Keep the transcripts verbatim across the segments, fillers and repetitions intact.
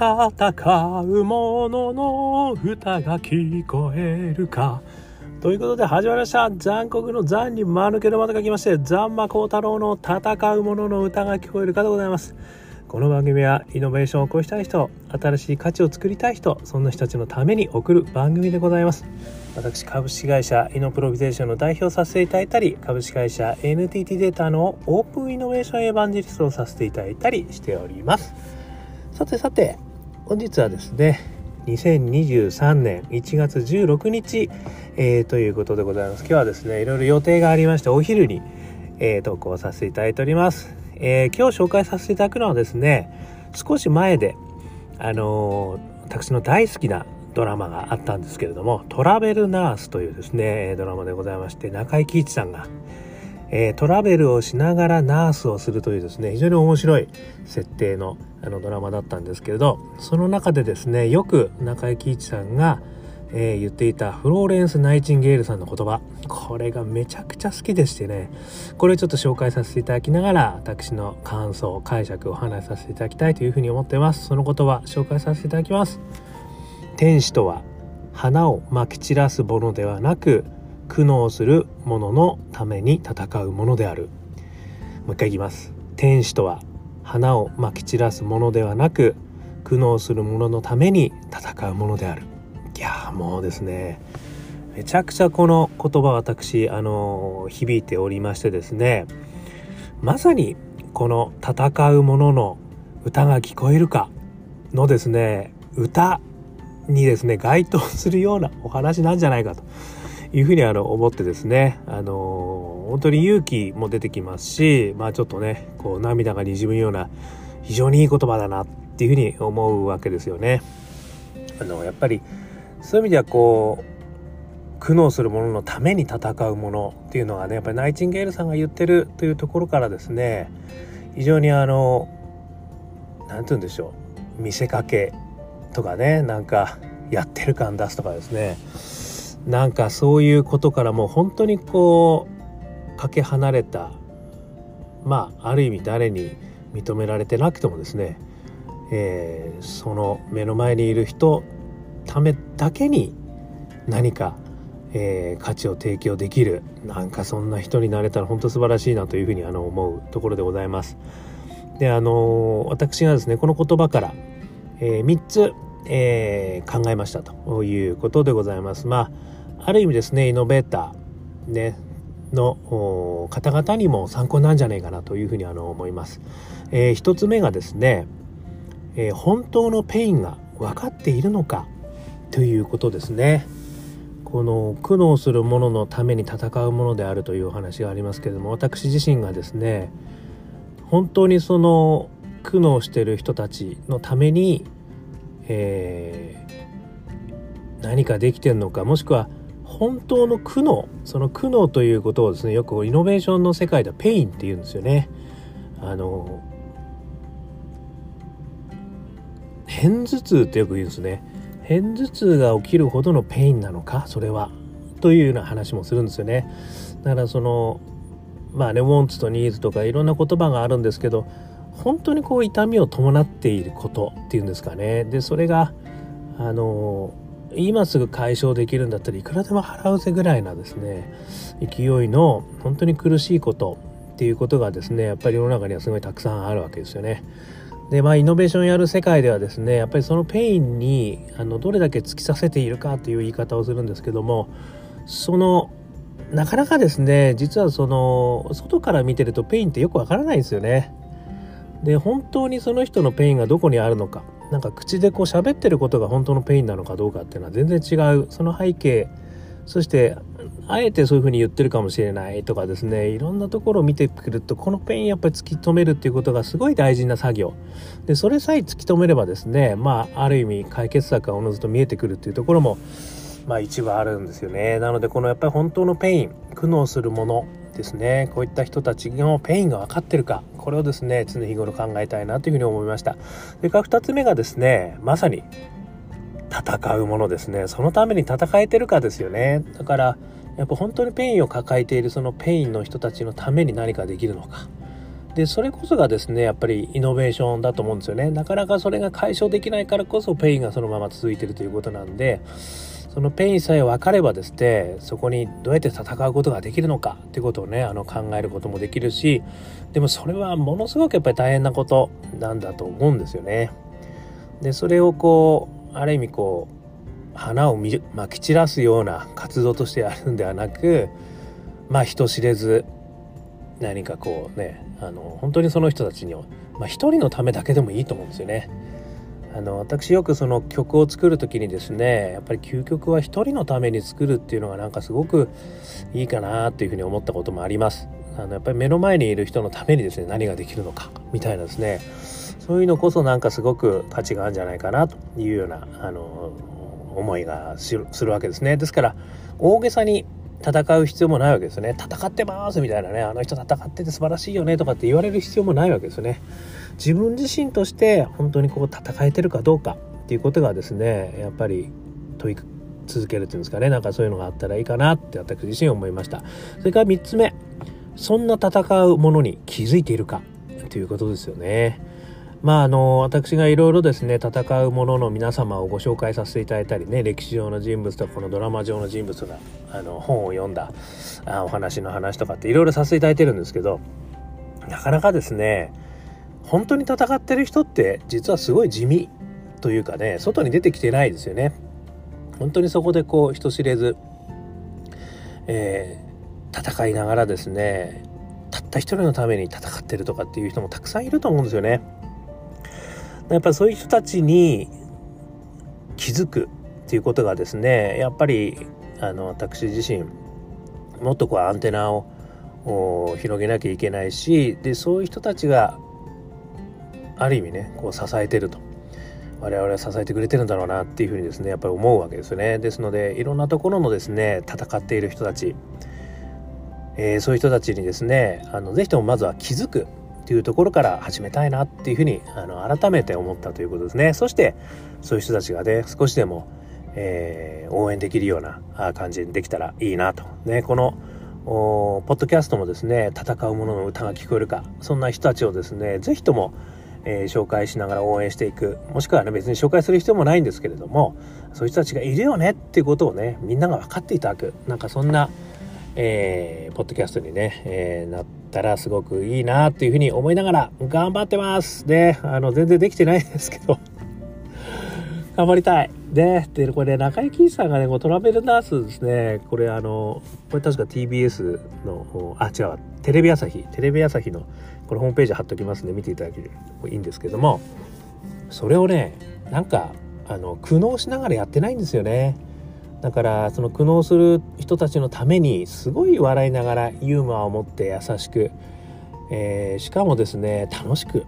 戦う者の歌が聞こえるか。ということで始まりました。残酷の残に丸けのまと書きまして、残馬高太郎の戦う者の歌が聞こえるかでございます。この番組はイノベーションを起こしたい人、新しい価値を作りたい人、そんな人たちのために送る番組でございます。私、株式会社イノプロビゼーションの代表をさせていただいたり、株式会社 エヌティーティー データのオープンイノベーションエヴァンジェリストをさせていただいたりしております。さてさて、本日はですね、にせんにじゅうさんねんいちがつじゅうろくにち、えー、ということでございます。今日はですね、いろいろ予定がありまして、お昼に、えー、投稿させていただいております。えー、今日紹介させていただくのはですね、少し前で、あのー、私の大好きなドラマがあったんですけれども、トラベルナースというですね、ドラマでございまして、中井貴一さんが、えー、トラベルをしながらナースをするというですね、非常に面白い設定の、あのドラマだったんですけれど、その中でですね、よく中井貴一さんが、えー、言っていたフローレンス・ナイチンゲールさんの言葉、これがめちゃくちゃ好きでしてね、これちょっと紹介させていただきながら、私の感想、解釈を話させていただきたいというふうに思ってます。その言葉紹介させていただきます。天使とは花をまき散らすものではなく、苦悩する者のために戦うものである。もう一回言います。天使とは花をまき散らすものではなく、苦悩する者のために戦うものである。いやもうですね、めちゃくちゃこの言葉、私あの響いておりましてですね、まさにこの戦う者の歌が聞こえるかのですね、歌にですね該当するようなお話なんじゃないかというふうにあの思ってですね、あの本当に勇気も出てきますし、まあちょっとね、こう涙がにじむような非常にいい言葉だなっていうふうに思うわけですよね。あのやっぱりそういう意味では、こう苦悩する者のために戦う者っていうのはね、やっぱりナイチンゲールさんが言ってるというところからですね、非常にあのなんて言うんでしょう、見せかけとかね、なんかやってる感出すとかですね、なんかそういうことからもう本当にこうかけ離れた、まあある意味誰に認められてなくてもですね、えー、その目の前にいる人ためだけに何か、えー、価値を提供できる、なんかそんな人になれたら本当素晴らしいなというふうにあの思うところでございます。で、あのー、私がですねこの言葉から、えー、みっつ、えー、考えましたということでございます。まあある意味ですね、イノベーター、ね、の方々にも参考なんじゃないかなというふうにあの思います。えー、ひとつめがですね、えー、本当のペインが分かっているのかということですね。この苦悩する者のために戦うものであるというお話がありますけれども、私自身がですね、本当にその苦悩している人たちのために、えー、何かできてるのか、もしくは本当の苦悩、その苦悩ということをですね、よくイノベーションの世界ではペインって言うんですよね。あの片頭痛ってよく言うんですね。片頭痛が起きるほどのペインなのかそれは、というような話もするんですよね。だからそのまあね、wants と needs とかいろんな言葉があるんですけど、本当にこう痛みを伴っていることっていうんですかね。でそれがあの今すぐ解消できるんだったらいくらでも払うぜぐらいなですね、勢いの本当に苦しいことっていうことがですね、やっぱり世の中にはすごいたくさんあるわけですよね。でまあ、イノベーションやる世界ではですね、やっぱりそのペインにあのどれだけ突き刺せているかという言い方をするんですけども、そのなかなかですね、実はその外から見てるとペインってよくわからないんですよね。で本当にその人のペインがどこにあるのか、なんか口でこう喋ってることが本当のペインなのかどうかっていうのは全然違う、その背景、そしてあえてそういうふうに言ってるかもしれないとかですね、いろんなところを見てくると、このペインやっぱり突き止めるっていうことがすごい大事な作業で、それさえ突き止めればですね、まあある意味解決策がおのずと見えてくるっていうところもまあ一部あるんですよね。なのでこのやっぱり本当のペイン、苦悩するものですね、こういった人たちのペインが分かってるか、これをですね常日頃考えたいなというふうに思いました。でふたつめがですね、まさに戦うものですね。そのために戦えてるかですよね。だからやっぱ本当にペインを抱えているそのペインの人たちのために何かできるのか。でそれこそがですねやっぱりイノベーションだと思うんですよね。なかなかそれが解消できないからこそペインがそのまま続いているということなんで、そのペインさえ分かればですね、そこにどうやって戦うことができるのかっていうことをね、あの考えることもできるし、でもそれはものすごくやっぱり大変なことなんだと思うんですよね。でそれをこうある意味こう花をまき散らすような活動としてやるんではなく、まあ人知れず何かこうね、あの本当にその人たちに、まあ、一人のためだけでもいいと思うんですよね。あの私よくその曲を作る時にですね、やっぱり究極は一人のために作るっていうのがなんかすごくいいかなっていうふうに思ったこともあります。あのやっぱり目の前にいる人のためにですね何ができるのかみたいなですね、そういうのこそなんかすごく価値があるんじゃないかなというようなあの思いがするわけですね。ですから大げさに戦う必要もないわけですよね。戦ってますみたいなね、あの人戦ってて素晴らしいよねとかって言われる必要もないわけですよね。自分自身として本当にこう戦えてるかどうかっていうことがですね、やっぱり問い続けるっていうんですかね、なんかそういうのがあったらいいかなって私自身思いました。それからみっつめ、そんな戦うものに気づいているかということですよね。まああの私がいろいろですね戦うものの皆様をご紹介させていただいたりね、歴史上の人物とかこのドラマ上の人物があの本を読んだあお話の話とかっていろいろさせていただいてるんですけど、なかなかですね本当に戦ってる人って実はすごい地味というかね、外に出てきてないですよね。本当にそこでこう人知れず、えー、戦いながらですねたった一人のために戦ってるとかっていう人もたくさんいると思うんですよね。やっぱりそういう人たちに気づくっていうことがですね、やっぱりあの私自身もっとこうアンテナを広げなきゃいけないし、でそういう人たちがある意味ねこう支えてると、我々は支えてくれてるんだろうなっていうふうにですねやっぱり思うわけですよね。ですのでいろんなところのですね戦っている人たち、えー、そういう人たちにですねあのぜひともまずは気づくというところから始めたいなっていうふうにあの改めて思ったということですね。そしてそういう人たちがね少しでも、えー、応援できるような感じにできたらいいなと、ね、このポッドキャストもですね戦う者の歌が聞こえるか、そんな人たちをですねぜひとも、えー、紹介しながら応援していく、もしくはね別に紹介する必要もないんですけれども、そういう人たちがいるよねっていうことをねみんなが分かっていただく、なんかそんなえー、ポッドキャストに、ねえー、なったらすごくいいなっていうふうに思いながら頑張ってますね。あの全然できてないですけど頑張りたいね。でこれ中井貴一さんがねこうトラベルナースですね、これあのこれ確か ティービーエス のあ違うテレビ朝日テレビ朝日のこれホームページ貼っときますね、見ていただけるといいんですけども、それをねなんかあの苦悩しながらやってないんですよね。だからその苦悩する人たちのためにすごい笑いながらユーモアを持って優しく、えー、しかもですね楽しく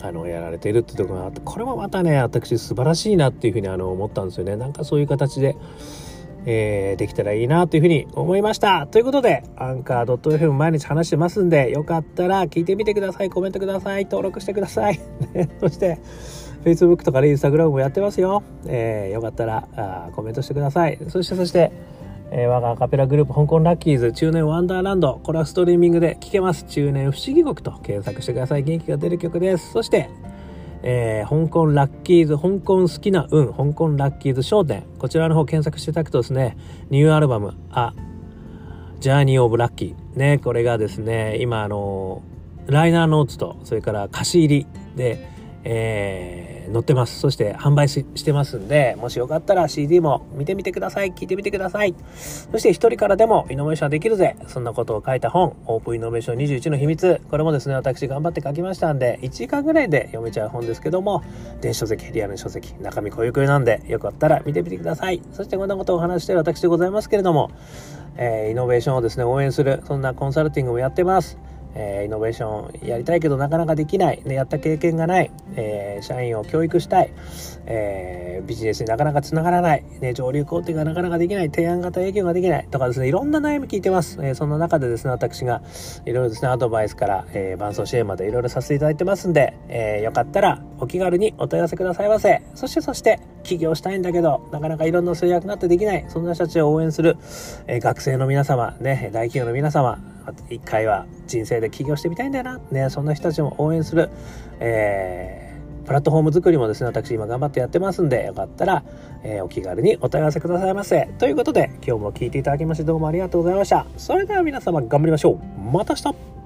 あのやられているってところがあって、これもまたね私素晴らしいなっていうふうにあの思ったんですよね。なんかそういう形で、えー、できたらいいなというふうに思いました。ということでアンカー .fm 毎日話してますんで、よかったら聞いてみてください。コメントください。登録してください。そしてFacebook とかで Instagram もやってますよ、えー、よかったらあコメントしてください。そしてそして、えー、我がアカペラグループ香港ラッキーズ中年ワンダーランド、これはストリーミングで聴けます。中年不思議国と検索してください。元気が出る曲です。そして、えー、香港ラッキーズ香港好きな運香港ラッキーズ商店、こちらの方検索していただくとですね、ニューアルバムA Journey of Lucky、ね、これがですね今あのライナーノーツとそれから歌詞入りでえー、載ってます。そして販売 し, してますんで、もしよかったら シーディー も見てみてください。聞いてみてください。そして一人からでもイノベーションはできるぜ、そんなことを書いた本、オープンイノベーションにじゅういちの秘密、これもですね私頑張って書きましたんでいちじかんぐらいで読めちゃう本ですけども、電子書籍リアル書籍中身こゆくなんで、よかったら見てみてください。そしてこんなことをお話している私でございますけれども、えー、イノベーションをですね応援するそんなコンサルティングもやってます。えー、イノベーションやりたいけどなかなかできない、ね、やった経験がない、えー、社員を教育したい、えー、ビジネスになかなかつながらない、ね、上流工程がなかなかできない、提案型営業ができないとかですね、いろんな悩み聞いてます、えー、そんな中でですね私がいろいろですねアドバイスから、えー、伴走支援までいろいろさせていただいてますんで、えー、よかったらお気軽にお問い合わせくださいませ。そしてそして起業したいんだけどなかなかいろんな制約があってできない、そんな人たちを応援する、えー、学生の皆様ね、大企業の皆様、一回は人生で起業してみたいんだよな、ね、そんな人たちも応援する、えー、プラットフォーム作りもですね、私今頑張ってやってますんで、よかったら、えー、お気軽にお問い合わせくださいませ。ということで今日も聞いていただきましてどうもありがとうございました。それでは皆様頑張りましょう。また明日。